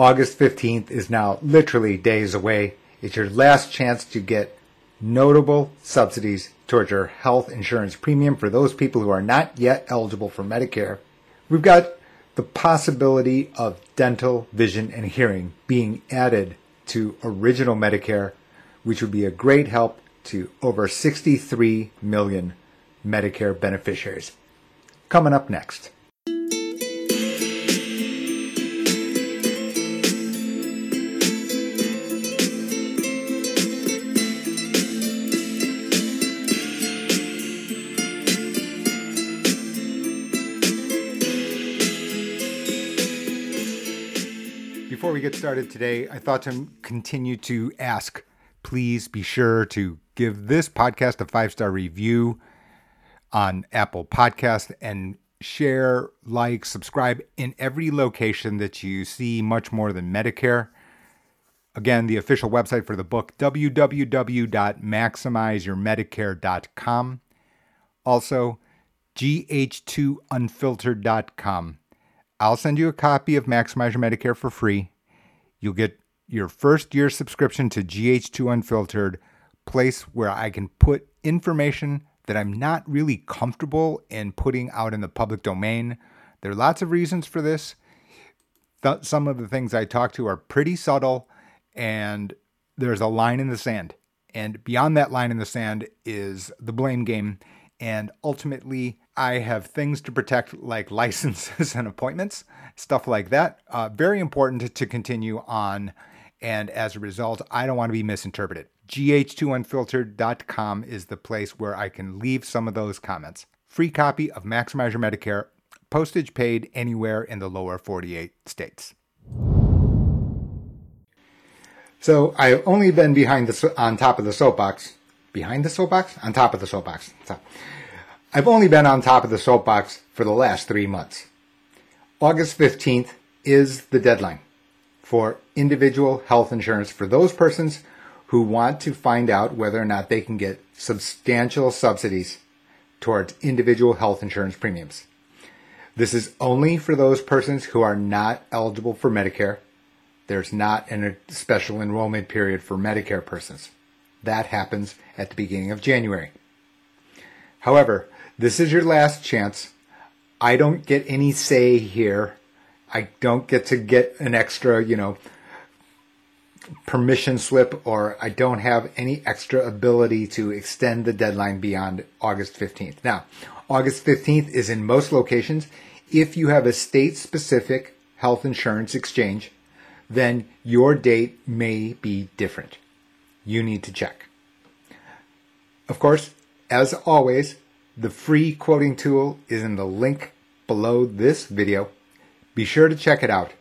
August 15th is now literally days away. It's your last chance to get notable subsidies towards your health insurance premium for those people who are not yet eligible for Medicare. We've got the possibility of dental, vision, and hearing being added to original Medicare, which would be a great help to over 63 million Medicare beneficiaries. Coming up next. Before we get started today, I thought to continue to ask, please be sure to give this podcast a 5-star review on Apple Podcasts and share, like, subscribe in every location that you see Much More Than Medicare. Again, the official website for the book, www.maximizeyourmedicare.com. Also, gh2unfiltered.com. I'll send you a copy of Maximize Your Medicare for free. You'll get your first year subscription to GH2 Unfiltered, place where I can put information that I'm not really comfortable in putting out in the public domain. There are lots of reasons for this. Some of the things I talk to are pretty subtle, and there's a line in the sand. And beyond that line in the sand is the blame game. And ultimately, I have things to protect like licenses and appointments, stuff like that. Very important to continue on. And as a result, I don't want to be misinterpreted. GH2Unfiltered.com is the place where I can leave some of those comments. Free copy of Maximize Your Medicare, postage paid anywhere in the lower 48 states. So I've only been I've only been on top of the soapbox for the last 3 months. August 15th is the deadline for individual health insurance for those persons who want to find out whether or not they can get substantial subsidies towards individual health insurance premiums. This is only for those persons who are not eligible for Medicare. There's not a special enrollment period for Medicare persons. That happens at the beginning of January. However, this is your last chance. I don't get any say here. I don't get to get an extra, permission slip, or I don't have any extra ability to extend the deadline beyond August 15th. Now, August 15th is in most locations. If you have a state-specific health insurance exchange, then your date may be different. You need to check. Of course, as always, the free quoting tool is in the link below this video. Be sure to check it out.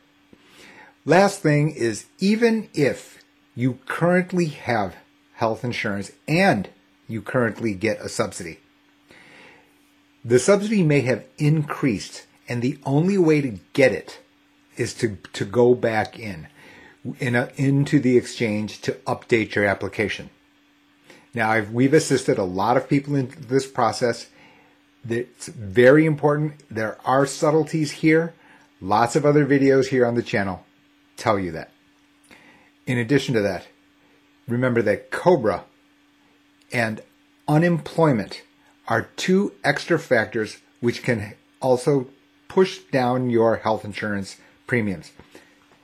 Last thing is, even if you currently have health insurance and you currently get a subsidy, the subsidy may have increased, and the only way to get it is to go back into the exchange to update your application. Now, we've assisted a lot of people in this process. It's very important. There are subtleties here. Lots of other videos here on the channel tell you that. In addition to that, remember that COBRA and unemployment are two extra factors which can also push down your health insurance premiums.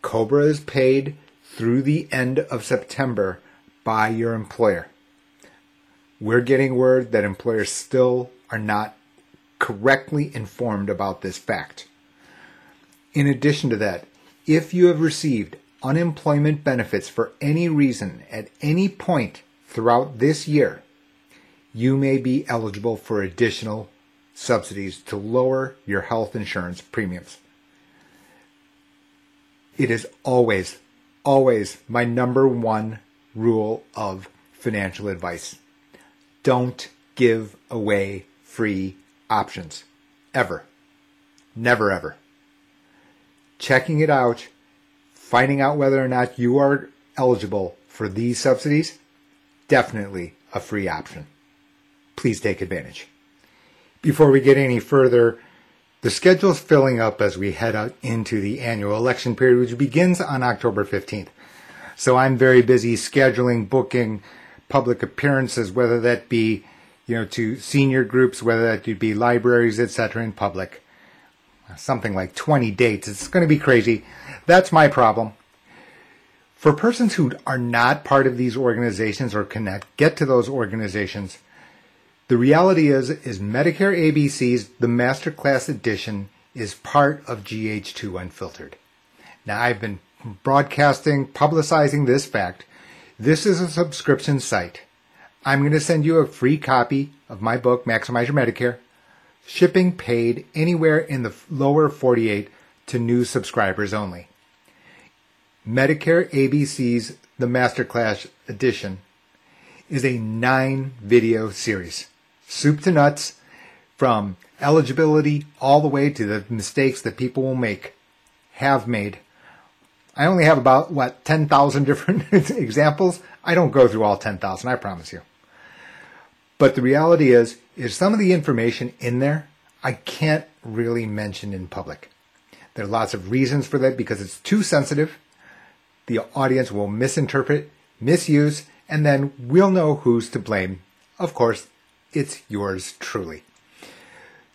COBRA is paid through the end of September by your employer. We're getting word that employers still are not correctly informed about this fact. In addition to that, if you have received unemployment benefits for any reason at any point throughout this year, you may be eligible for additional subsidies to lower your health insurance premiums. It is always, always my number one rule of financial advice. Don't give away free options. Ever. Never, ever. Checking it out, finding out whether or not you are eligible for these subsidies, definitely a free option. Please take advantage. Before we get any further, The schedule's filling up as we head out into the annual election period, which begins on October 15th. So I'm very busy scheduling, booking public appearances, whether that be, to senior groups, whether that be libraries, etc., in public. Something like 20 dates. It's going to be crazy. That's my problem. For persons who are not part of these organizations or cannot get to those organizations, the reality is Medicare ABC's The Masterclass Edition is part of GH2 Unfiltered. Now, I've been broadcasting, publicizing this fact. This is a subscription site. I'm going to send you a free copy of my book, Maximize Your Medicare, shipping paid anywhere in the lower 48 to new subscribers only. Medicare ABC's The Masterclass Edition is a 9-video series, soup to nuts, from eligibility all the way to the mistakes that people will make, have made. I only have about, 10,000 different examples. I don't go through all 10,000, I promise you. But the reality is some of the information in there, I can't really mention in public. There are lots of reasons for that because it's too sensitive. The audience will misinterpret, misuse, and then we'll know who's to blame. Of course, it's yours truly.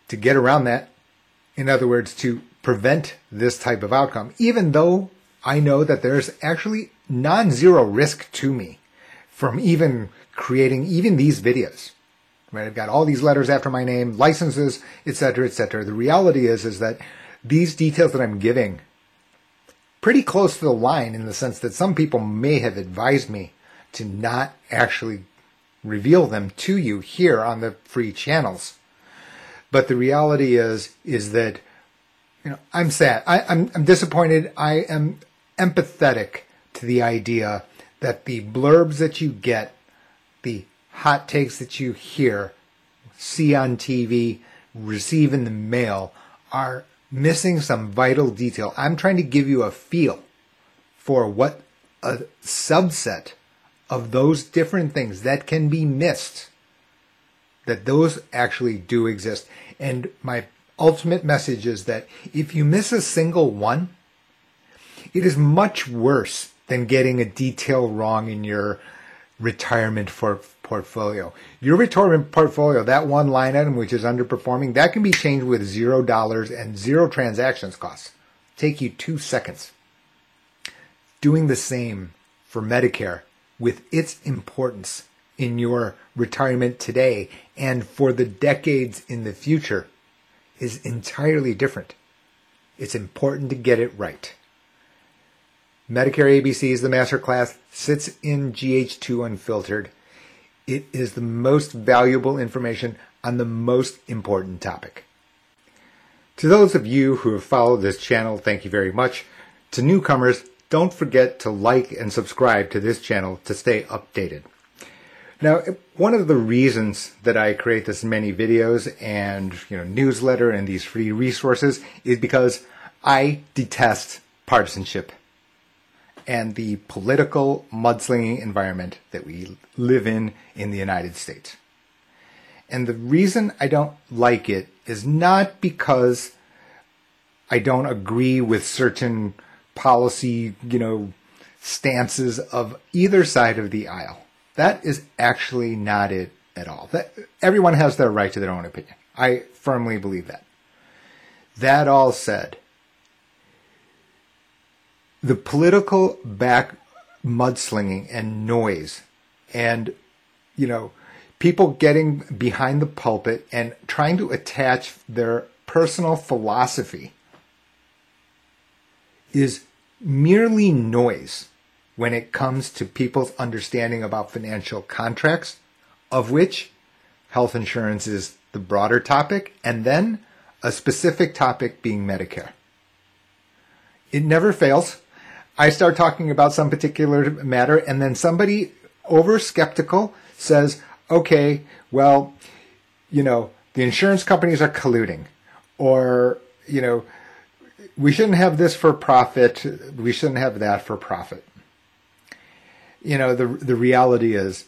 To get around that, in other words, to prevent this type of outcome, even though I know that there's actually non-zero risk to me from even creating even these videos. Right? I've got all these letters after my name, licenses, etc., etc. The reality is that these details that I'm giving pretty close to the line in the sense that some people may have advised me to not actually reveal them to you here on the free channels. But the reality is that I'm sad. I'm disappointed. I am empathetic to the idea that the blurbs that you get, the hot takes that you hear, see on TV, receive in the mail, are missing some vital detail. I'm trying to give you a feel for what a subset of those different things that can be missed, that those actually do exist. And my ultimate message is that if you miss a single one, it is much worse than getting a detail wrong in your retirement portfolio. Your retirement portfolio, that one line item which is underperforming, that can be changed with $0 and zero transactions costs. Take you 2 seconds. Doing the same for Medicare with its importance in your retirement today and for the decades in the future is entirely different. It's important to get it right. Medicare ABC's The Masterclass sits in GH2 Unfiltered. It is the most valuable information on the most important topic. To those of you who have followed this channel, thank you very much. To newcomers, don't forget to like and subscribe to this channel to stay updated. Now, one of the reasons that I create this many videos and newsletter and these free resources is because I detest partisanship and the political mudslinging environment that we live in the United States. And the reason I don't like it is not because I don't agree with certain policy, stances of either side of the aisle. That is actually not it at all. Everyone has their right to their own opinion. I firmly believe that. That all said, the political mudslinging and noise and, people getting behind the pulpit and trying to attach their personal philosophy is merely noise when it comes to people's understanding about financial contracts, of which health insurance is the broader topic, and then a specific topic being Medicare. It never fails. I start talking about some particular matter, and then somebody over-skeptical says, okay, well, the insurance companies are colluding, or, we shouldn't have this for profit, we shouldn't have that for profit. The reality is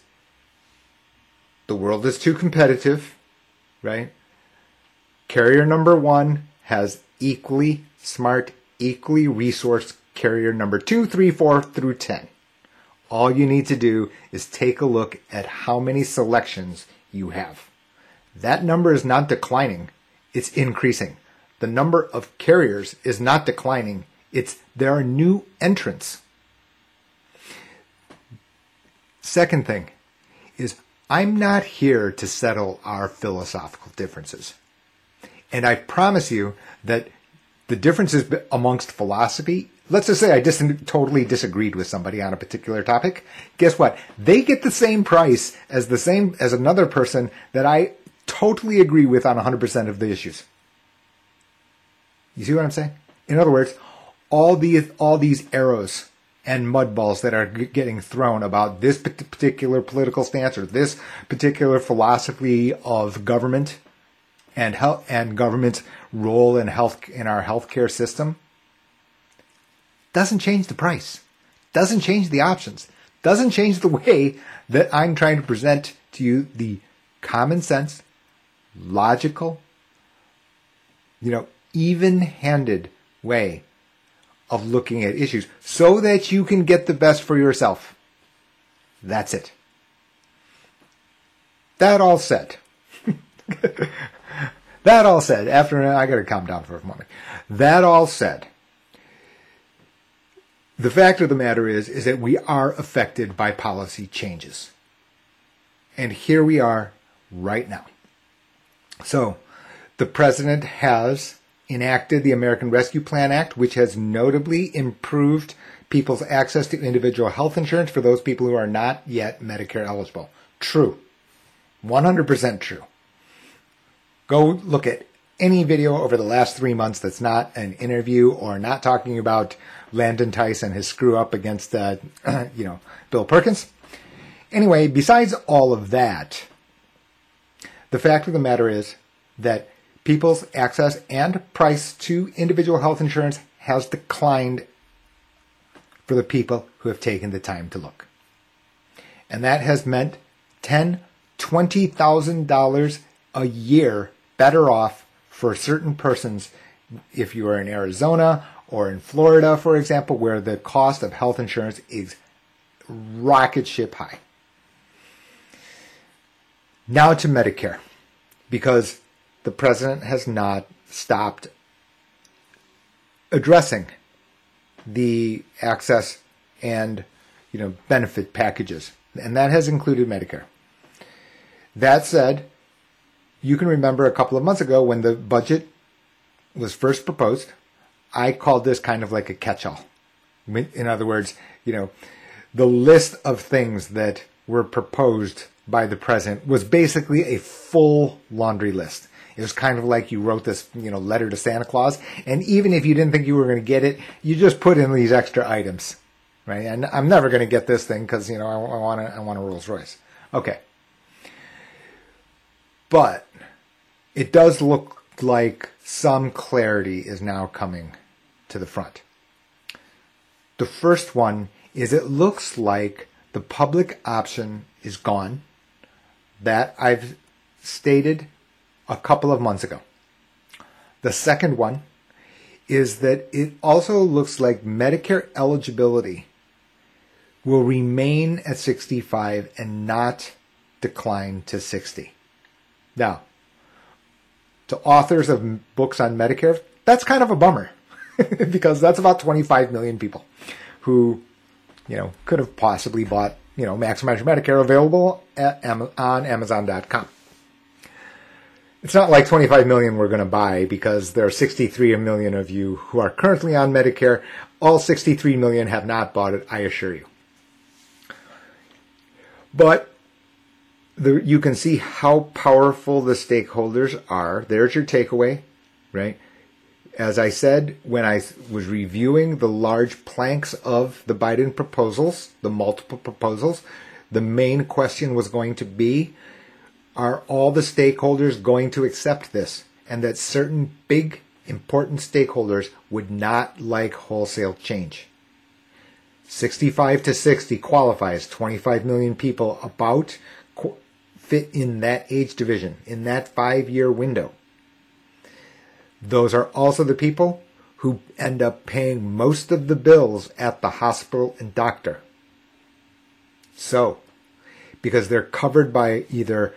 the world is too competitive, right? Carrier number one has equally smart, equally resourced carrier number 2, 3, 4 through 10. All you need to do is take a look at how many selections you have. That number is not declining, it's increasing. The number of carriers is not declining, there are new entrants. Second thing is, I'm not here to settle our philosophical differences. And I promise you that the differences amongst philosophy, let's just say I totally disagreed with somebody on a particular topic. Guess what? They get the same price as another person that I totally agree with on 100% of the issues. You see what I'm saying? In other words, all these arrows and mud balls that are getting thrown about this particular political stance or this particular philosophy of government and health and government's role in our healthcare system, doesn't change the price, doesn't change the options, doesn't change the way that I'm trying to present to you the common sense, logical, even-handed way of looking at issues so that you can get the best for yourself. That's it. That all said, after I got to calm down for a moment. That all said, the fact of the matter is that we are affected by policy changes. And here we are right now. So the president has enacted the American Rescue Plan Act, which has notably improved people's access to individual health insurance for those people who are not yet Medicare eligible. True. 100% true. Go look at any video over the last 3 months that's not an interview or not talking about Landon Tice and his screw up against, Bill Perkins. Anyway, besides all of that, the fact of the matter is that people's access and price to individual health insurance has declined for the people who have taken the time to look. And that has meant $10,000, $20,000 a year better off for certain persons if you are in Arizona or in Florida, for example, where the cost of health insurance is rocket ship high. Now to Medicare, because the president has not stopped addressing the access and benefit packages, and that has included Medicare. That said, you can remember a couple of months ago when the budget was first proposed, I called this kind of like a catch-all. In other words, the list of things that were proposed by the president was basically a full laundry list. It was kind of like you wrote this, letter to Santa Claus, and even if you didn't think you were going to get it, you just put in these extra items, right? And I'm never going to get this thing because I want a Rolls Royce. Okay, but it does look like some clarity is now coming to the front. The first one is it looks like the public option is gone. That I've stated a couple of months ago. The second one is that it also looks like Medicare eligibility will remain at 65 and not decline to 60. Now, to authors of books on Medicare, that's kind of a bummer because that's about 25 million people who, could have possibly bought, Maximize Your Medicare, available on Amazon.com. It's not like 25 million we're going to buy because there are 63 million of you who are currently on Medicare. All 63 million have not bought it, I assure you. But you can see how powerful the stakeholders are. There's your takeaway, right? As I said, when I was reviewing the large planks of the Biden proposals, the multiple proposals, the main question was going to be, are all the stakeholders going to accept this? And that certain big, important stakeholders would not like wholesale change. 65 to 60 qualifies. 25 million people about fit in that age division, in that 5-year window. Those are also the people who end up paying most of the bills at the hospital and doctor. So, because they're covered by either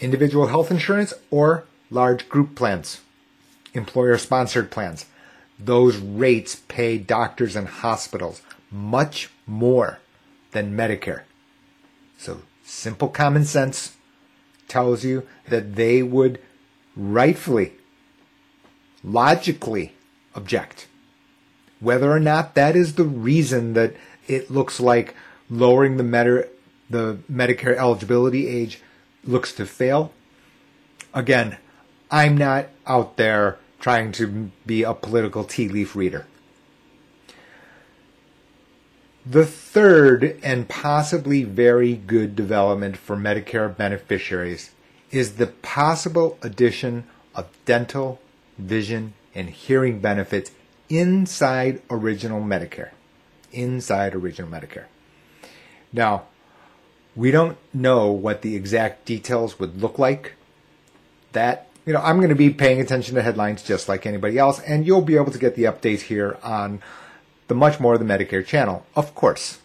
individual health insurance or large group plans, employer-sponsored plans, those rates pay doctors and hospitals much more than Medicare. So simple common sense tells you that they would rightfully, logically object. Whether or not that is the reason that it looks like lowering the Medicare eligibility age looks to fail, again, I'm not out there trying to be a political tea leaf reader. The third and possibly very good development for Medicare beneficiaries is the possible addition of dental, vision, and hearing benefits inside Original Medicare. Inside Original Medicare. Now, we don't know what the exact details would look like. I'm going to be paying attention to headlines just like anybody else, and you'll be able to get the updates here on the Much More of the Medicare channel, of course.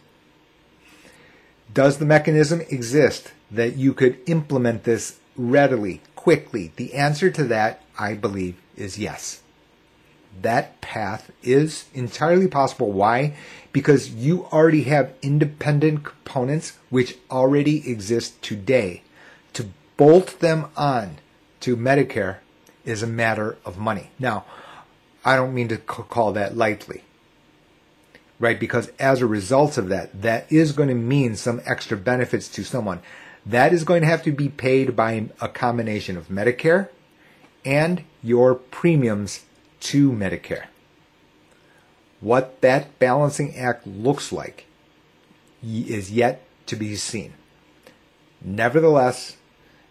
Does the mechanism exist that you could implement this readily, quickly? The answer to that, I believe, is yes. That path is entirely possible. Why? Because you already have independent components which already exist today. To bolt them on to Medicare is a matter of money. Now, I don't mean to call that lightly. Right, because as a result of that is going to mean some extra benefits to someone. That is going to have to be paid by a combination of Medicare and your premiums to Medicare. What that balancing act looks like is yet to be seen. Nevertheless,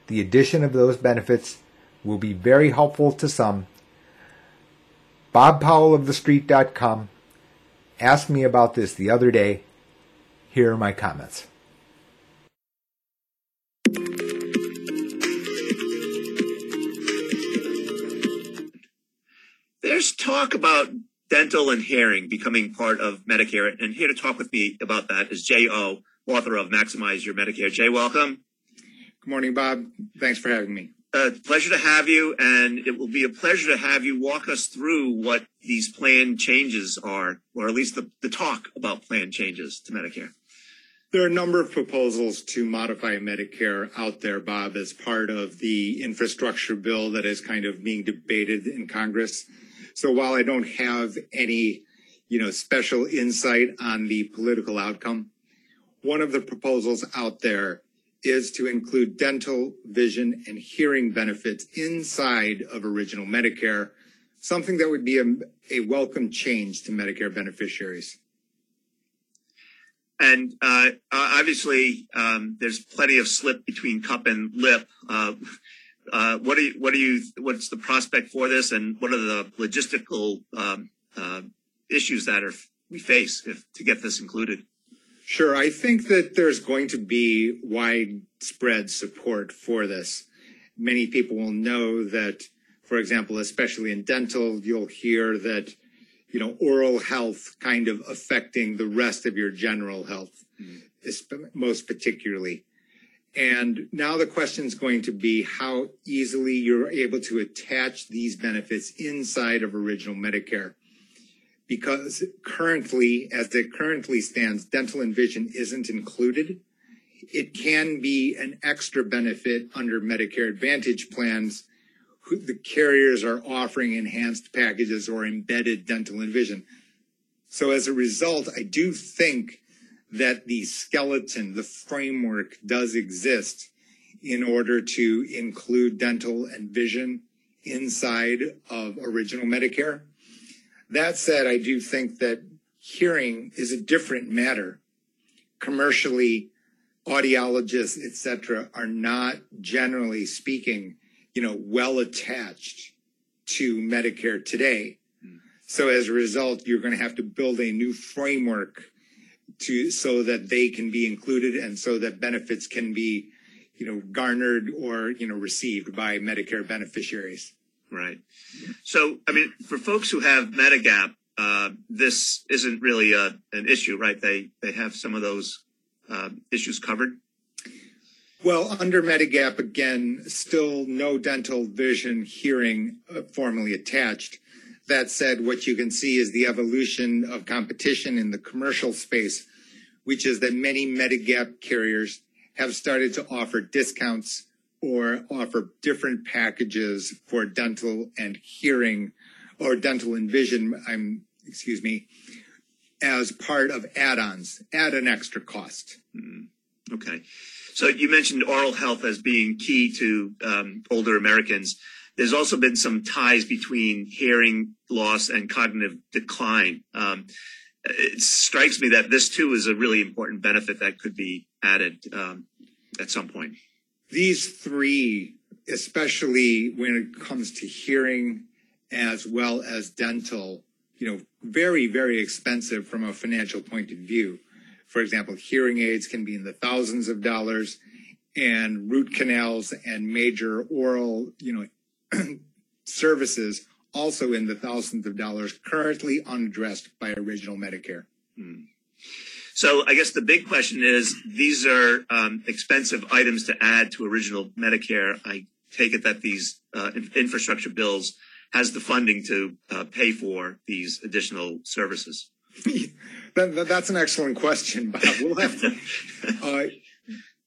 the addition of those benefits will be very helpful to some. Bob Powell of TheStreet.com asked me about this the other day. Here are my comments. There's talk about dental and hearing becoming part of Medicare, and here to talk with me about that is J.O., author of Maximize Your Medicare. Jay, welcome. Good morning, Bob. Thanks for having me. Pleasure to have you, and it will be a pleasure to have you walk us through what these plan changes are, or at least the talk about plan changes to Medicare. There are a number of proposals to modify Medicare out there, Bob, as part of the infrastructure bill that is kind of being debated in Congress. So while I don't have any, special insight on the political outcome, one of the proposals out there is to include dental, vision, and hearing benefits inside of Original Medicare, something that would be a welcome change to Medicare beneficiaries. And obviously, there's plenty of slip between cup and lip. What's the prospect for this, and what are the logistical issues that we face to get this included? Sure. I think that there's going to be widespread support for this. Many people will know that, for example, especially in dental, you'll hear that, oral health kind of affecting the rest of your general health, most particularly. And now the question is going to be how easily you're able to attach these benefits inside of Original Medicare. Because currently, as it currently stands, dental and vision isn't included. It can be an extra benefit under Medicare Advantage plans. The carriers are offering enhanced packages or embedded dental and vision. So as a result, I do think that the skeleton, the framework does exist in order to include dental and vision inside of Original Medicare. That said, I do think that hearing is a different matter. Commercially, audiologists, et cetera, are not, generally speaking, well attached to Medicare today. So as a result, you're going to have to build a new framework so that they can be included and so that benefits can be, garnered or, received by Medicare beneficiaries. Right. So, I mean, for folks who have Medigap, this isn't really an issue, right? They have some of those issues covered. Well, under Medigap, again, still no dental, vision, hearing formally attached. That said, what you can see is the evolution of competition in the commercial space, which is that many Medigap carriers have started to offer discounts or offer different packages for dental and hearing, or dental and vision, as part of add-ons at an extra cost. Mm-hmm. Okay. So you mentioned oral health as being key to older Americans. There's also been some ties between hearing loss and cognitive decline. It strikes me that this, too, is a really important benefit that could be added at some point. These three, especially when it comes to hearing as well as dental, very, very expensive from a financial point of view. For example, hearing aids can be in the thousands of dollars, and root canals and major oral, services also in the thousands of dollars, currently unaddressed by original Medicare. Mm. So I guess the big question is, these are expensive items to add to original Medicare. I take it that these infrastructure bills has the funding to pay for these additional services. That's an excellent question, Bob. We'll have to,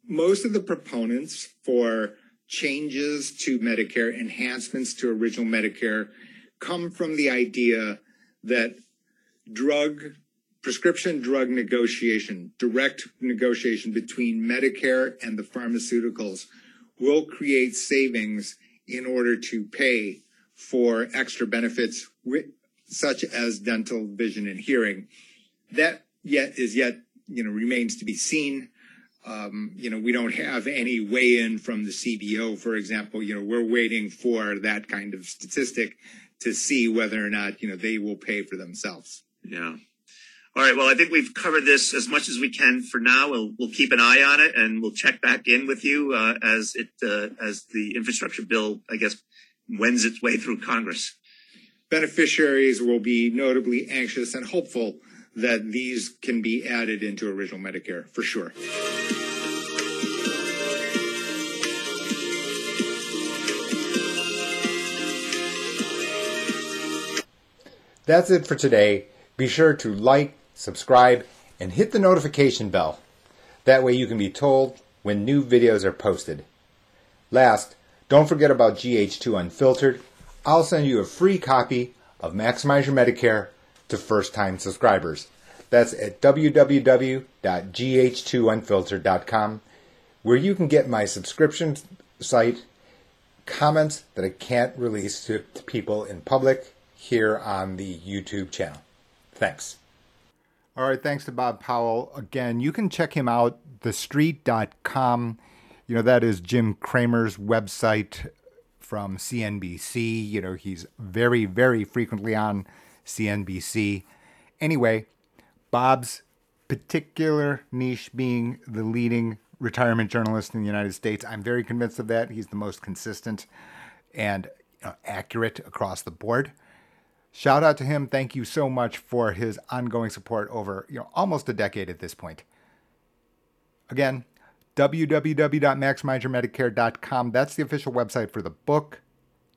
most of the proponents for changes to Medicare, enhancements to original Medicare, come from the idea that prescription drug negotiation, direct negotiation between Medicare and the pharmaceuticals, will create savings in order to pay for extra benefits such as dental, vision, and hearing. That yet remains to be seen. We don't have any weigh-in from the CBO, for example. We're waiting for that kind of statistic to see whether or not, they will pay for themselves. Yeah. All right. Well, I think we've covered this as much as we can for now. We'll keep an eye on it, and we'll check back in with you as the infrastructure bill, I guess, wends its way through Congress. Beneficiaries will be notably anxious and hopeful that these can be added into original Medicare for sure. That's it for today. Be sure to like, subscribe, and hit the notification bell. That way you can be told when new videos are posted. Last, don't forget about GH2 Unfiltered. I'll send you a free copy of Maximize Your Medicare to first-time subscribers. That's at www.gh2unfiltered.com, where you can get my subscription site, comments that I can't release to people in public here on the YouTube channel. Thanks. All right. Thanks to Bob Powell. Again, you can check him out, TheStreet.com. That is Jim Cramer's website from CNBC. He's very, very frequently on CNBC. Anyway, Bob's particular niche being the leading retirement journalist in the United States. I'm very convinced of that. He's the most consistent and accurate across the board. Shout out to him. Thank you so much for his ongoing support over almost a decade at this point. Again, www.maximizeyourmedicare.com. That's the official website for the book,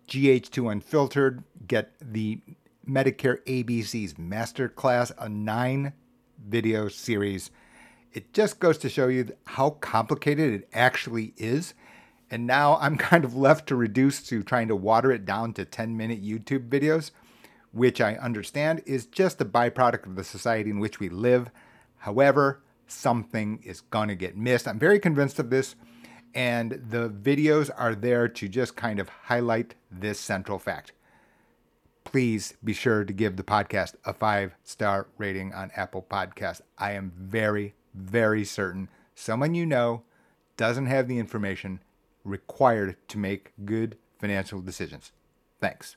GH2 Unfiltered. Get the Medicare ABC's Masterclass, a 9-video series. It just goes to show you how complicated it actually is. And now I'm kind of left to reduce to trying to water it down to 10-minute YouTube videos, which I understand is just a byproduct of the society in which we live. However, something is going to get missed. I'm very convinced of this, and the videos are there to just kind of highlight this central fact. Please be sure to give the podcast a 5-star rating on Apple Podcasts. I am very, very certain someone doesn't have the information required to make good financial decisions. Thanks.